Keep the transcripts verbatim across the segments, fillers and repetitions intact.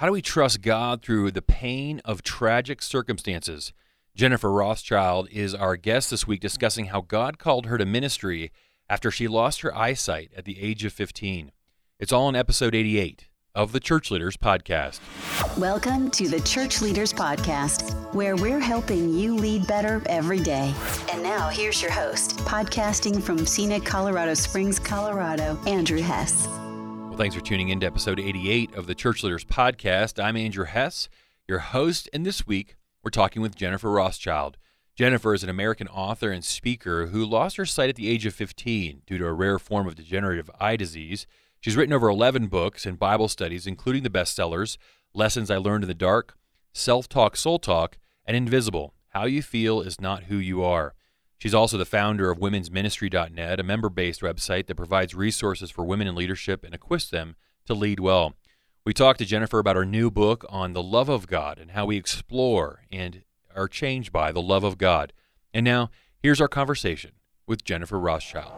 How do we trust God through the pain of tragic circumstances? Jennifer Rothschild is our guest this week, discussing how God called her to ministry after she lost her eyesight at the age of fifteen. It's all in episode eighty-eight of the Church Leaders Podcast. Welcome to the Church Leaders Podcast, where we're helping you lead better every day. And now here's your host, podcasting from scenic Colorado Springs, Colorado, Andrew Hess. Well, thanks for tuning in to episode eighty-eight of the Church Leaders Podcast. I'm Andrew Hess, your host, and this week we're talking with Jennifer Rothschild. Jennifer is an American author and speaker who lost her sight at the age of fifteen due to a rare form of degenerative eye disease. She's written over eleven books and Bible studies, including the bestsellers, Lessons I Learned in the Dark, Self-Talk, Soul Talk, and Invisible, How You Feel Is Not Who You Are. She's also the founder of womens ministry dot net, a member-based website that provides resources for women in leadership and equips them to lead well. We talked to Jennifer about her new book on the love of God and how we explore and are changed by the love of God. And now, here's our conversation with Jennifer Rothschild.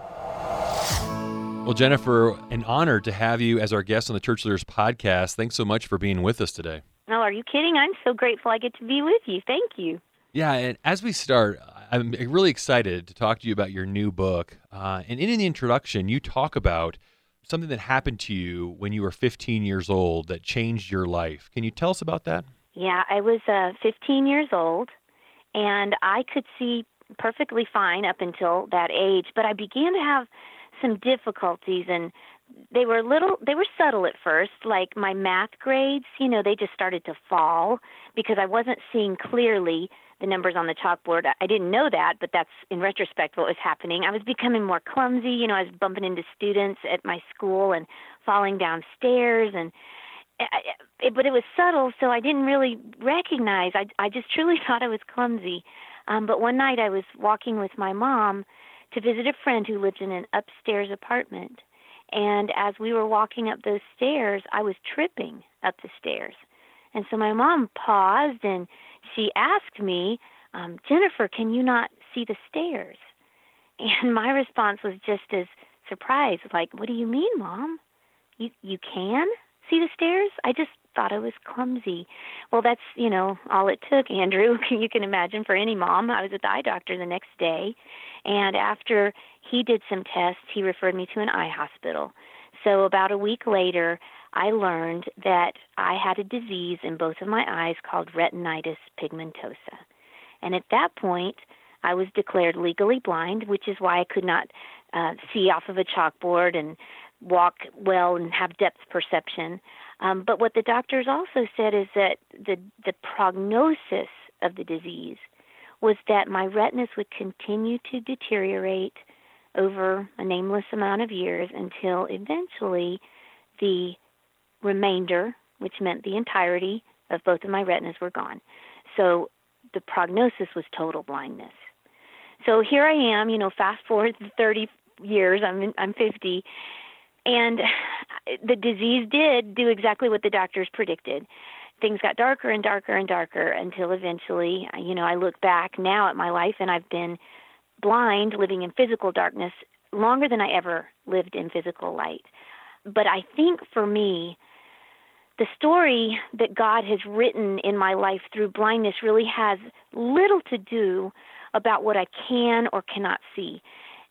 Well, Jennifer, an honor to have you as our guest on the Church Leaders Podcast. Thanks so much for being with us today. No, are you kidding? I'm so grateful I get to be with you. Thank you. Yeah, and as we start, I'm really excited to talk to you about your new book. Uh, and in the introduction, you talk about something that happened to you when you were fifteen years old that changed your life. Can you tell us about that? Yeah, I was uh, fifteen years old, and I could see perfectly fine up until that age, but I began to have some difficulties, and they were little, they were subtle at first, like my math grades, you know, they just started to fall because I wasn't seeing clearly the numbers on the chalkboard. I didn't know that, but that's in retrospect what was happening. I was becoming more clumsy, you know, I was bumping into students at my school and falling downstairs, and I, it, but it was subtle, so I didn't really recognize. I, I just truly thought I was clumsy. Um, but one night I was walking with my mom to visit a friend who lived in an upstairs apartment. And as we were walking up those stairs, I was tripping up the stairs. And so my mom paused and she asked me, um, Jennifer, can you not see the stairs? And my response was just as surprised, like, what do you mean, Mom? You you can see the stairs? I just thought I was clumsy. Well, that's, you know, all it took, Andrew. You can imagine for any mom. I was at the eye doctor the next day, and after he did some tests, he referred me to an eye hospital. So about a week later, I learned that I had a disease in both of my eyes called retinitis pigmentosa. And at that point, I was declared legally blind, which is why I could not uh, see off of a chalkboard and walk well and have depth perception. Um, but what the doctors also said is that the, the prognosis of the disease was that my retinas would continue to deteriorate over a nameless amount of years until eventually the remainder, which meant the entirety of both of my retinas, were gone. So the prognosis was total blindness. So here I am, you know, fast forward thirty years, I'm in, I'm fifty, and the disease did do exactly what the doctors predicted. Things got darker and darker and darker until eventually, you know, I look back now at my life, and I've been blind, living in physical darkness longer than I ever lived in physical light. But I think for me, the story that God has written in my life through blindness really has little to do about what I can or cannot see.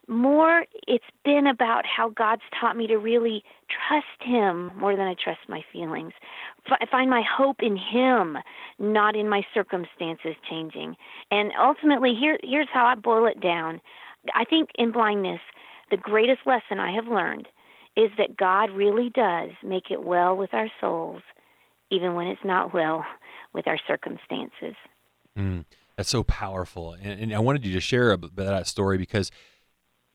More, it's been about how God's taught me to really trust Him more than I trust my feelings. I find my hope in Him, not in my circumstances changing. And ultimately, here, here's how I boil it down. I think in blindness, the greatest lesson I have learned is that God really does make it well with our souls, even when it's not well with our circumstances. Mm, that's so powerful. And, and I wanted you to share about that story because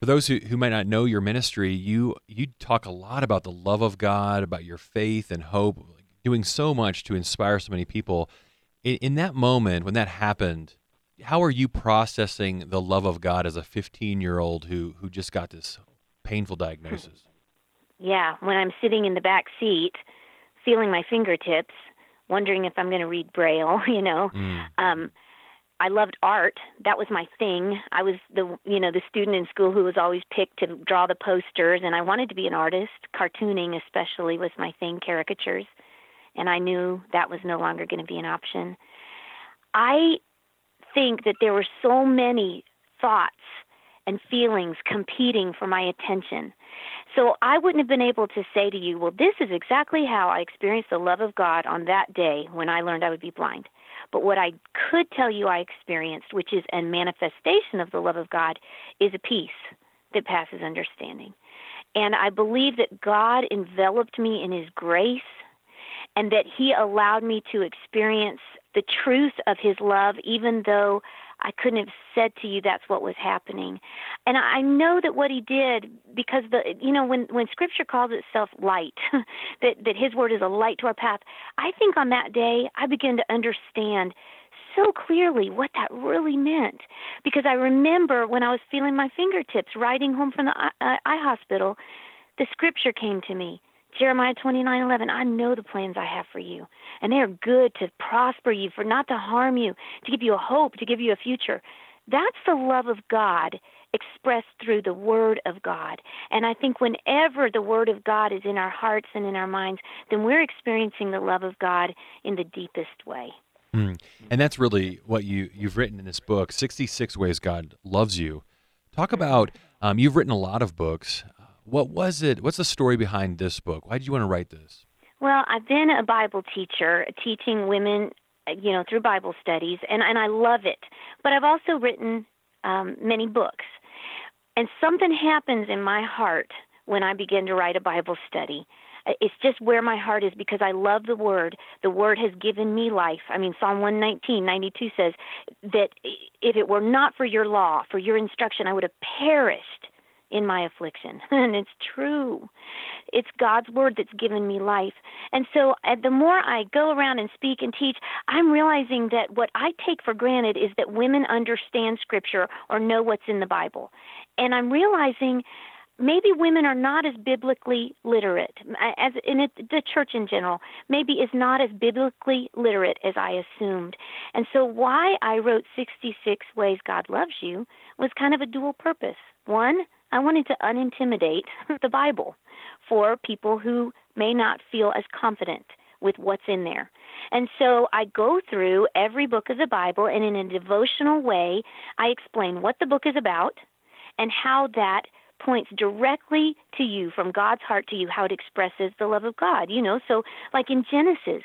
for those who, who might not know your ministry, you you talk a lot about the love of God, about your faith and hope, doing so much to inspire so many people. In, in that moment, when that happened, how are you processing the love of God as a fifteen-year-old who who just got this painful diagnosis? Yeah, when I'm sitting in the back seat, feeling my fingertips, wondering if I'm going to read Braille, you know, mm. um, I loved art. That was my thing. I was the, you know, the student in school who was always picked to draw the posters, and I wanted to be an artist. Cartooning especially was my thing, caricatures. and I knew that was no longer going to be an option. I think that there were so many thoughts and feelings competing for my attention. So I wouldn't have been able to say to you, well, this is exactly how I experienced the love of God on that day when I learned I would be blind. But what I could tell you I experienced, which is a manifestation of the love of God, is a peace that passes understanding. And I believe that God enveloped me in his grace and that he allowed me to experience the truth of his love, even though I couldn't have said to you that's what was happening. And I know that what he did, because, the you know, when, when Scripture calls itself light, that, that his word is a light to our path, I think on that day I began to understand so clearly what that really meant. Because I remember when I was feeling my fingertips riding home from the eye, eye hospital, the Scripture came to me. Jeremiah twenty-nine eleven, I know the plans I have for you, and they are good to prosper you, for not to harm you, to give you a hope, to give you a future. That's the love of God expressed through the Word of God. And I think whenever the Word of God is in our hearts and in our minds, then we're experiencing the love of God in the deepest way. Mm. And that's really what you, you've written in this book, sixty-six Ways God Loves You. Talk about, um, you've written a lot of books. What was it? What's the story behind this book? Why did you want to write this? Well, I've been a Bible teacher, teaching women, you know, through Bible studies, and, and I love it. But I've also written um, many books. And something happens in my heart when I begin to write a Bible study. It's just where my heart is, because I love the Word. The Word has given me life. I mean, Psalm one nineteen, ninety-two says that if it were not for your law, for your instruction, I would have perished in my affliction. And it's true. It's God's Word that's given me life. And so uh, the more I go around and speak and teach, I'm realizing that what I take for granted is that women understand Scripture or know what's in the Bible. And I'm realizing maybe women are not as biblically literate, as in it, the church in general, maybe is not as biblically literate as I assumed. And so why I wrote sixty-six Ways God Loves You was kind of a dual purpose. One, I wanted to unintimidate the Bible for people who may not feel as confident with what's in there. And so I go through every book of the Bible, and in a devotional way, I explain what the book is about and how that points directly to you, from God's heart to you, how it expresses the love of God. You know, so like in Genesis,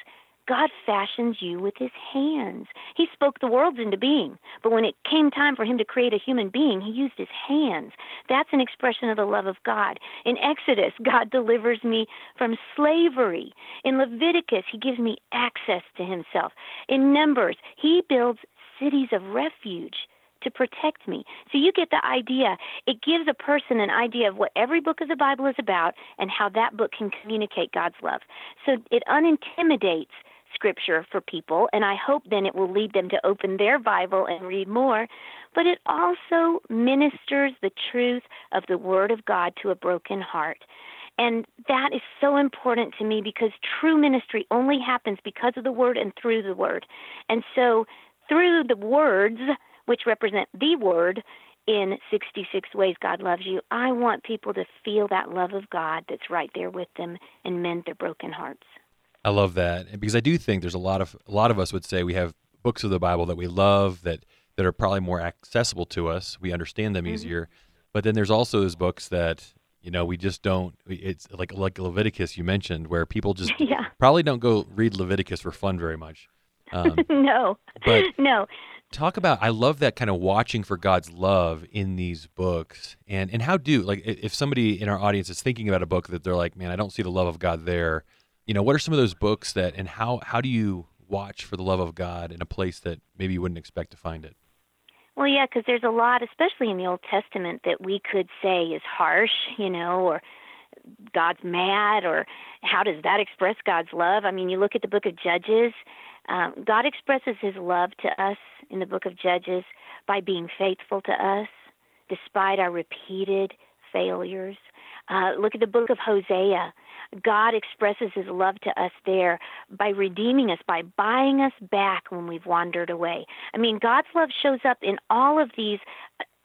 God fashions you with his hands. He spoke the worlds into being, but when it came time for him to create a human being, he used his hands. That's an expression of the love of God. In Exodus, God delivers me from slavery. In Leviticus, he gives me access to himself. In Numbers, he builds cities of refuge to protect me. So you get the idea. It gives a person an idea of what every book of the Bible is about and how that book can communicate God's love. So it unintimidates Scripture for people, and I hope then it will lead them to open their Bible and read more, but it also ministers the truth of the Word of God to a broken heart. And that is so important to me, because true ministry only happens because of the Word and through the Word. And so through the words, which represent the Word in sixty-six Ways God Loves You, I want people to feel that love of God that's right there with them and mend their broken hearts. I love that, because I do think there's a lot of a lot of us would say we have books of the Bible that we love, that that are probably more accessible to us. We understand them mm-hmm. easier, but then there's also those books that, you know, we just don't. It's like like Leviticus you mentioned, where people just yeah. probably don't go read Leviticus for fun very much. Um, no, but no. Talk about, I love that kind of watching for God's love in these books, and and how do like if somebody in our audience is thinking about a book that they're like, man, I don't see the love of God there. You know, what are some of those books that, and how, how do you watch for the love of God in a place that maybe you wouldn't expect to find it? Well, yeah, because there's a lot, especially in the Old Testament, that we could say is harsh, you know, or God's mad, or how does that express God's love? I mean, you look at the book of Judges. Um, God expresses his love to us in the book of Judges by being faithful to us despite our repeated failures. Uh, look at the book of Hosea. God expresses his love to us there by redeeming us, by buying us back when we've wandered away. I mean, God's love shows up in all of these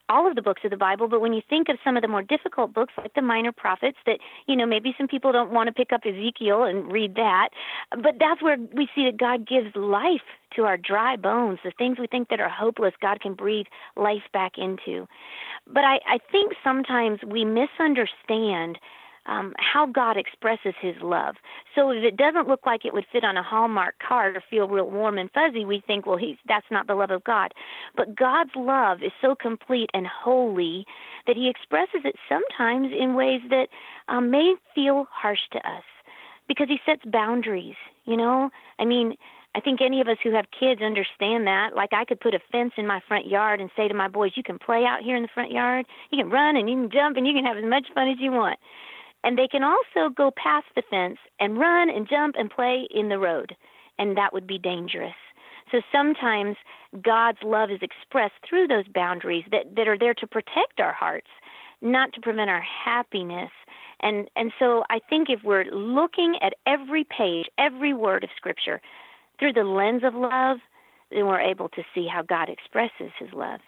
all of the books of the Bible, but when you think of some of the more difficult books like the Minor Prophets that, you know, maybe some people don't want to pick up Ezekiel and read that, but that's where we see that God gives life to our dry bones, the things we think that are hopeless, God can breathe life back into. But I, I think sometimes we misunderstand Um, how God expresses his love. So if it doesn't look like it would fit on a Hallmark card or feel real warm and fuzzy, we think, well, he's, that's not the love of God. But God's love is so complete and holy that he expresses it sometimes in ways that um, may feel harsh to us because he sets boundaries, you know? I mean, I think any of us who have kids understand that. Like I could put a fence in my front yard and say to my boys, you can play out here in the front yard. You can run and you can jump and you can have as much fun as you want. And they can also go past the fence and run and jump and play in the road, and that would be dangerous. So sometimes God's love is expressed through those boundaries that, that are there to protect our hearts, not to prevent our happiness. And and so I think if we're looking at every page, every word of Scripture, through the lens of love, then we're able to see how God expresses his love.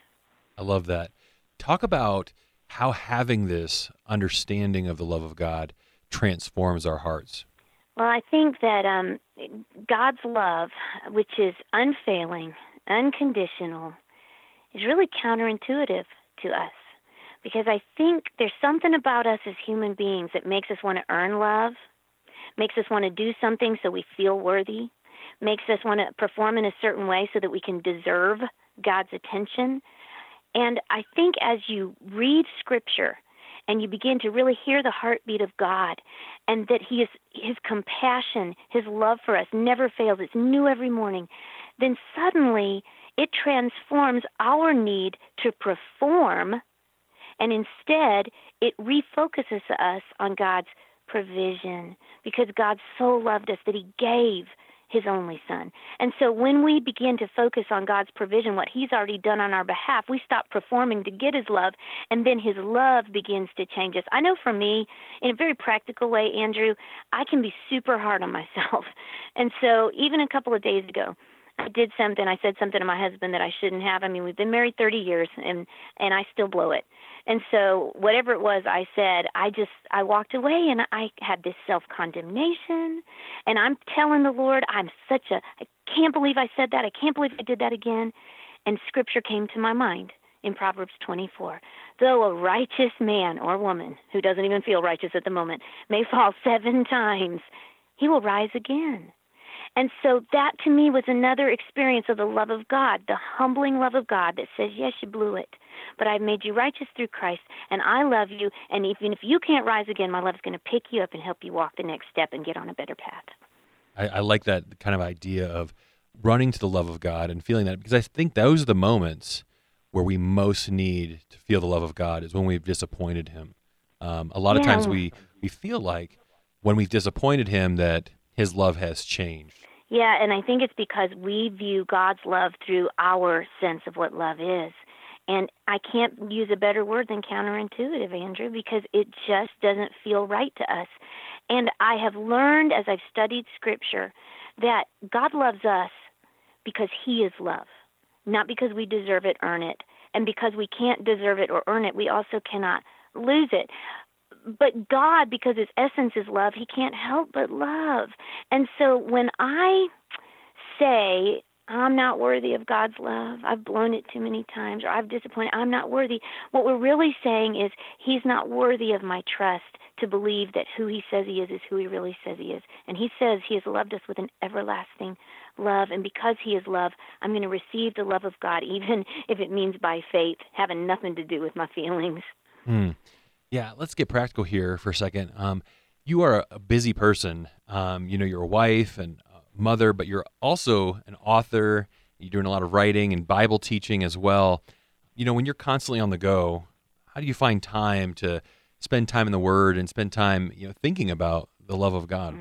I love that. Talk about how having this understanding of the love of God transforms our hearts. Well, I think that um, God's love, which is unfailing, unconditional, is really counterintuitive to us because I think there's something about us as human beings that makes us want to earn love, makes us want to do something so we feel worthy, makes us want to perform in a certain way so that we can deserve God's attention. And I think as you read Scripture and you begin to really hear the heartbeat of God and that he is, his compassion, his love for us never fails, it's new every morning, then suddenly it transforms our need to perform, and instead it refocuses us on God's provision because God so loved us that he gave his only son. And so when we begin to focus on God's provision, what he's already done on our behalf, we stop performing to get his love, and then his love begins to change us. I know for me, in a very practical way, Andrew, I can be super hard on myself. And so even a couple of days ago, I did something, I said something to my husband that I shouldn't have. I mean, we've been married thirty years, and, and I still blow it. And so whatever it was I said, I just, I walked away and I had this self-condemnation, and I'm telling the Lord, I'm such a, I can't believe I said that. I can't believe I did that again. And Scripture came to my mind in Proverbs twenty-four. Though a righteous man or woman who doesn't even feel righteous at the moment may fall seven times, he will rise again. And so that to me was another experience of the love of God, the humbling love of God that says, yes, you blew it, but I've made you righteous through Christ, and I love you, and even if you can't rise again, my love is going to pick you up and help you walk the next step and get on a better path. I, I like that kind of idea of running to the love of God and feeling that, because I think those are the moments where we most need to feel the love of God is when we've disappointed him. Um, a lot of yeah. times we, we feel like when we've disappointed him that his love has changed. Yeah, and I think it's because we view God's love through our sense of what love is. And I can't use a better word than counterintuitive, Andrew, because it just doesn't feel right to us. And I have learned as I've studied Scripture that God loves us because he is love, not because we deserve it, earn it. And because we can't deserve it or earn it, we also cannot lose it. But God, because his essence is love, he can't help but love. And so when I say, I'm not worthy of God's love, I've blown it too many times, or I've disappointed, I'm not worthy, what we're really saying is he's not worthy of my trust to believe that who he says he is is who he really says he is. And he says he has loved us with an everlasting love, and because he is love, I'm going to receive the love of God, even if it means by faith, having nothing to do with my feelings. Mm. Yeah, let's get practical here for a second. Um, you are a busy person. Um, you know, you're a wife and a mother, but you're also an author. You're doing a lot of writing and Bible teaching as well. You know, when you're constantly on the go, how do you find time to spend time in the Word and spend time, you know, thinking about the love of God?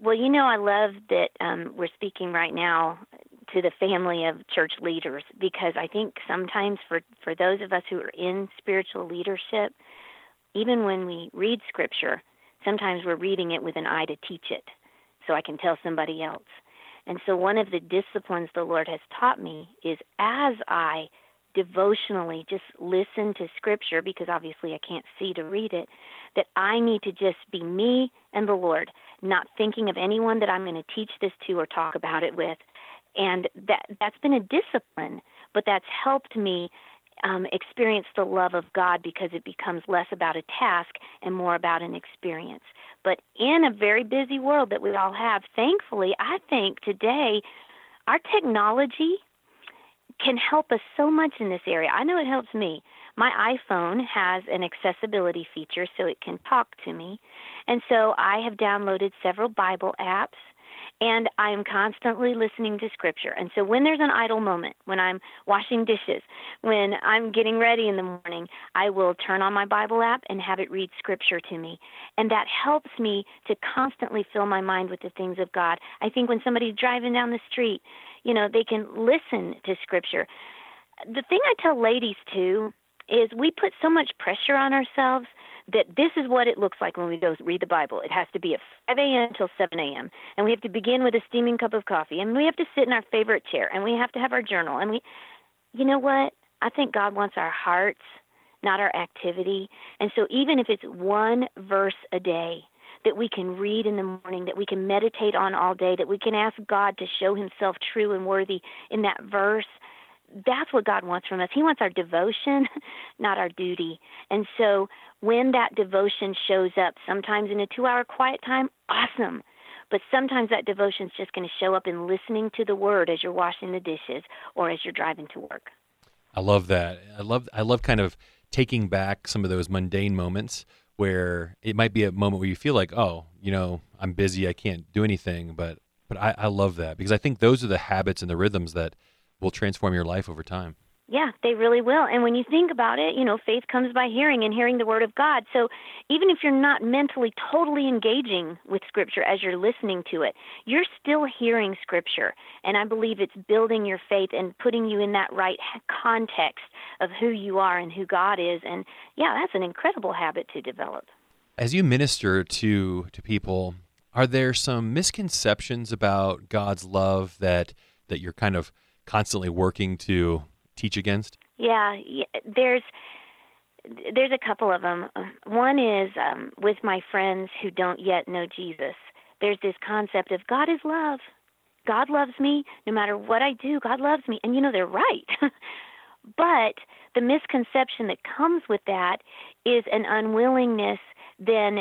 Well, you know, I love that um, we're speaking right now to the family of church leaders, because I think sometimes for, for those of us who are in spiritual leadership, even when we read Scripture, sometimes we're reading it with an eye to teach it, so I can tell somebody else. And so one of the disciplines the Lord has taught me is as I devotionally just listen to scripture, because obviously I can't see to read it, that I need to just be me and the Lord, not thinking of anyone that I'm going to teach this to or talk about it with. And that, that's been a discipline, but that's helped me um, experience the love of God, because it becomes less about a task and more about an experience. But in a very busy world that we all have, thankfully, I think today our technology can help us so much in this area. I know it helps me. My iPhone has an accessibility feature, so it can talk to me. And so I have downloaded several Bible apps, and I am constantly listening to scripture. And so when there's an idle moment, when I'm washing dishes, when I'm getting ready in the morning, I will turn on my Bible app and have it read scripture to me. And that helps me to constantly fill my mind with the things of God. I think when somebody's driving down the street, you know, they can listen to scripture. The thing I tell ladies, too, is we put so much pressure on ourselves that this is what it looks like when we go read the Bible. It has to be at five a.m. till seven a.m., and we have to begin with a steaming cup of coffee, and we have to sit in our favorite chair, and we have to have our journal. And we, you know what? I think God wants our hearts, not our activity. And so even if it's one verse a day that we can read in the morning, that we can meditate on all day, that we can ask God to show himself true and worthy in that verse, that's what God wants from us. He wants our devotion, not our duty. And so when that devotion shows up, sometimes in a two-hour quiet time, awesome. But sometimes that devotion is just going to show up in listening to the Word as you're washing the dishes or as you're driving to work. I love that. I love I love kind of taking back some of those mundane moments where it might be a moment where you feel like, oh, you know, I'm busy, I can't do anything, but but I, I love that, because I think those are the habits and the rhythms that will transform your life over time. Yeah, they really will. And when you think about it, you know, faith comes by hearing, and hearing the Word of God. So even if you're not mentally totally engaging with Scripture as you're listening to it, you're still hearing Scripture. And I believe it's building your faith and putting you in that right context of who you are and who God is. And yeah, that's an incredible habit to develop. As you minister to to people, are there some misconceptions about God's love that that you're kind of constantly working to teach against? Yeah, yeah, there's there's a couple of them. One is um, with my friends who don't yet know Jesus. There's this concept of God is love. God loves me. No matter what I do, God loves me. And, you know, they're right. But the misconception that comes with that is an unwillingness then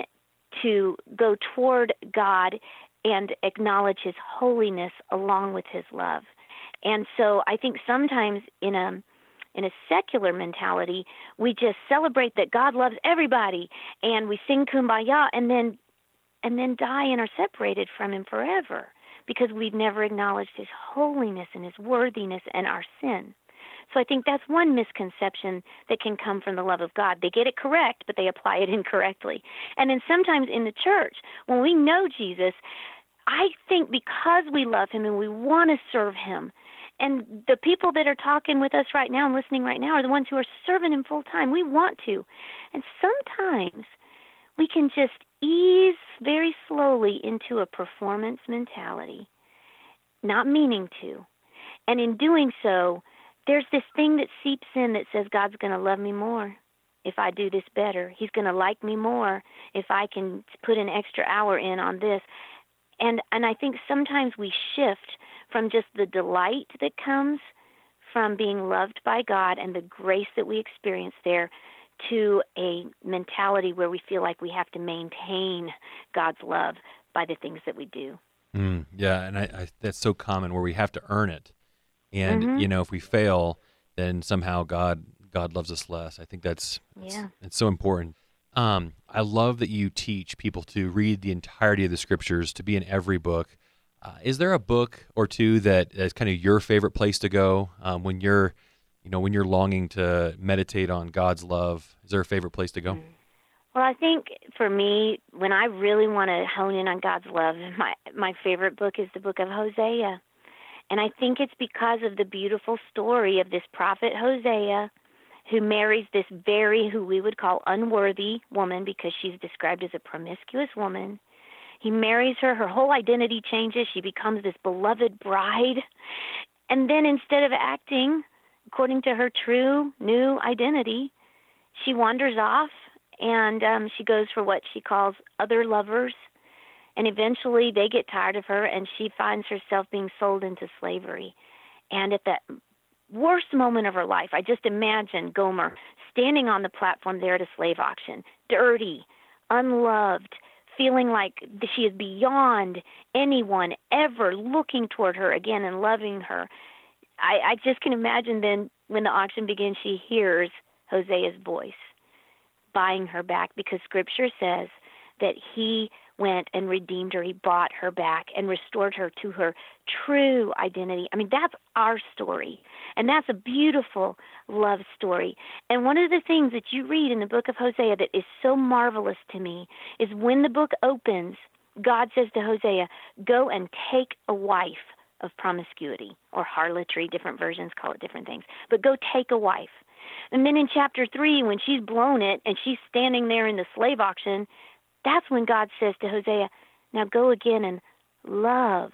to go toward God and acknowledge his holiness along with his love. And so I think sometimes in a in a secular mentality, we just celebrate that God loves everybody, and we sing Kumbaya, and then and then die and are separated from him forever because we've never acknowledged his holiness and his worthiness and our sin. So I think that's one misconception that can come from the love of God. They get it correct, but they apply it incorrectly. And then sometimes in the church, when we know Jesus, I think because we love him and we want to serve him, and the people that are talking with us right now and listening right now are the ones who are serving him full time. We want to. And sometimes we can just ease very slowly into a performance mentality, not meaning to. And in doing so, there's this thing that seeps in that says God's going to love me more if I do this better. He's going to like me more if I can put an extra hour in on this. And and I think sometimes we shift from just the delight that comes from being loved by God and the grace that we experience there to a mentality where we feel like we have to maintain God's love by the things that we do. Mm, yeah, and I, I, that's so common, where we have to earn it. And, mm-hmm. you know, if we fail, then somehow God God loves us less. I think that's, that's yeah. it's so important. Um, I love that you teach people to read the entirety of the scriptures, to be in every book. Uh, is there a book or two that is kind of your favorite place to go um, when you're, you know, when you're longing to meditate on God's love? Is there a favorite place to go? Well, I think for me, when I really want to hone in on God's love, my my favorite book is the book of Hosea, and I think it's because of the beautiful story of this prophet Hosea, who marries this very, who we would call unworthy woman, because she's described as a promiscuous woman. He marries her, her whole identity changes, she becomes this beloved bride. And then instead of acting according to her true new identity, she wanders off and um, she goes for what she calls other lovers. And eventually they get tired of her and she finds herself being sold into slavery. And at that worst moment of her life, I just imagine Gomer standing on the platform there at a slave auction, dirty, unloved, feeling like she is beyond anyone ever looking toward her again and loving her. I, I just can imagine then when the auction begins, she hears Hosea's voice buying her back, because Scripture says that he went and redeemed her. He bought her back and restored her to her true identity. I mean, that's our story, and that's a beautiful love story. And one of the things that you read in the book of Hosea that is so marvelous to me is when the book opens, God says to Hosea, go and take a wife of promiscuity or harlotry. Different versions call it different things, but go take a wife. And then in chapter three, when she's blown it and she's standing there in the slave auction, that's when God says to Hosea, now go again and love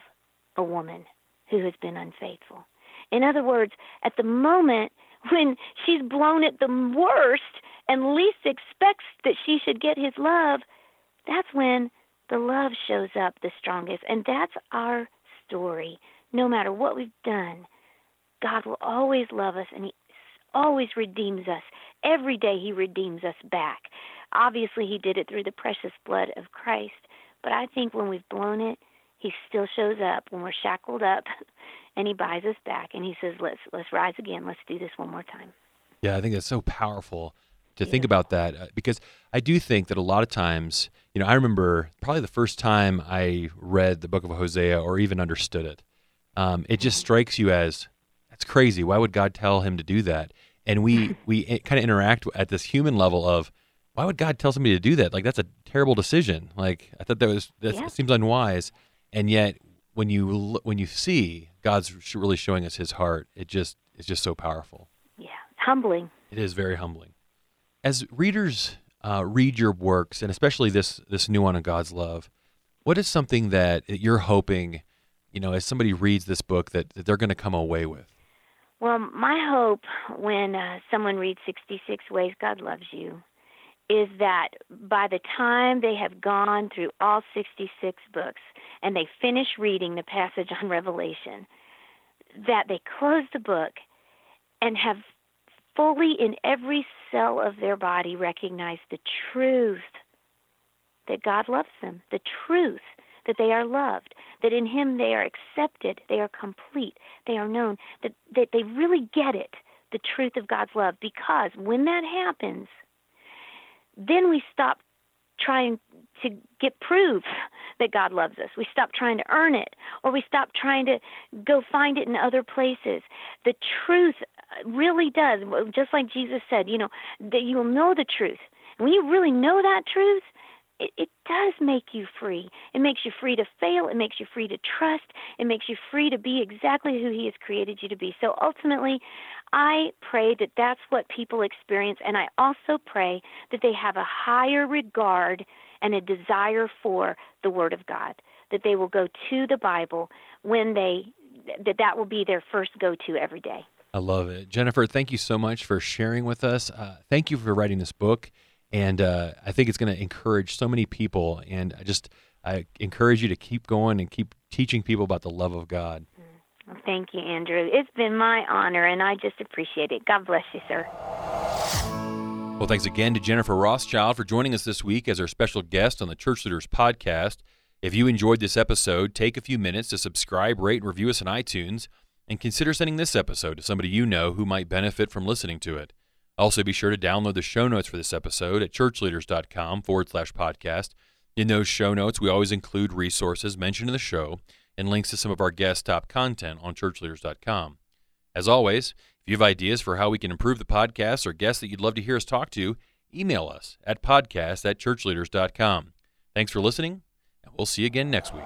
a woman who has been unfaithful. In other words, at the moment when she's blown it the worst and least expects that she should get his love, that's when the love shows up the strongest. And that's our story. No matter what we've done, God will always love us, and he always redeems us. Every day he redeems us back. Obviously, he did it through the precious blood of Christ, but I think when we've blown it, he still shows up when we're shackled up, and he buys us back, and he says, let's let's rise again. Let's do this one more time. Yeah, I think that's so powerful to yeah. think about that, because I do think that a lot of times, you know, I remember probably the first time I read the book of Hosea or even understood it, um, it just strikes you as, that's crazy. Why would God tell him to do that? And we, we kind of interact at this human level of, why would God tell somebody to do that? Like, that's a terrible decision. Like, I thought that was, that yeah. seems unwise. And yet when you, when you see God's really showing us his heart, it just, it's just so powerful. Yeah. Humbling. It is very humbling. As readers uh, read your works, and especially this, this new one on God's love, what is something that you're hoping, you know, as somebody reads this book that, that they're going to come away with? Well, my hope when uh, someone reads sixty-six Ways God Loves You is that by the time they have gone through all sixty-six books and they finish reading the passage on Revelation, that they close the book and have fully in every cell of their body recognized the truth that God loves them, the truth that they are loved, that in him they are accepted, they are complete, they are known, that, that they really get it, the truth of God's love. Because when that happens, then we stop trying to get proof that God loves us. We stop trying to earn it, or we stop trying to go find it in other places. The truth really does, just like Jesus said, you know, that you will know the truth. And when you really know that truth, it, it does make you free. It makes you free to fail. It makes you free to trust. It makes you free to be exactly who he has created you to be. So ultimately, I pray that that's what people experience, and I also pray that they have a higher regard and a desire for the Word of God, that they will go to the Bible when they, that that will be their first go-to every day. I love it. Jennifer, thank you so much for sharing with us. Uh, thank you for writing this book, and uh, I think it's going to encourage so many people, and I just I encourage you to keep going and keep teaching people about the love of God. Thank you, Andrew. It's been my honor, and I just appreciate it. God bless you, sir. Well, thanks again to Jennifer Rothschild for joining us this week as our special guest on the Church Leaders Podcast. If you enjoyed this episode, take a few minutes to subscribe, rate, and review us on iTunes, and consider sending this episode to somebody you know who might benefit from listening to it. Also, be sure to download the show notes for this episode at churchleaders.com forward slash podcast. In those show notes, we always include resources mentioned in the show, and links to some of our guest top content on church leaders dot com. As always, if you have ideas for how we can improve the podcast or guests that you'd love to hear us talk to, email us at podcast at churchleaders.com. Thanks for listening, and we'll see you again next week.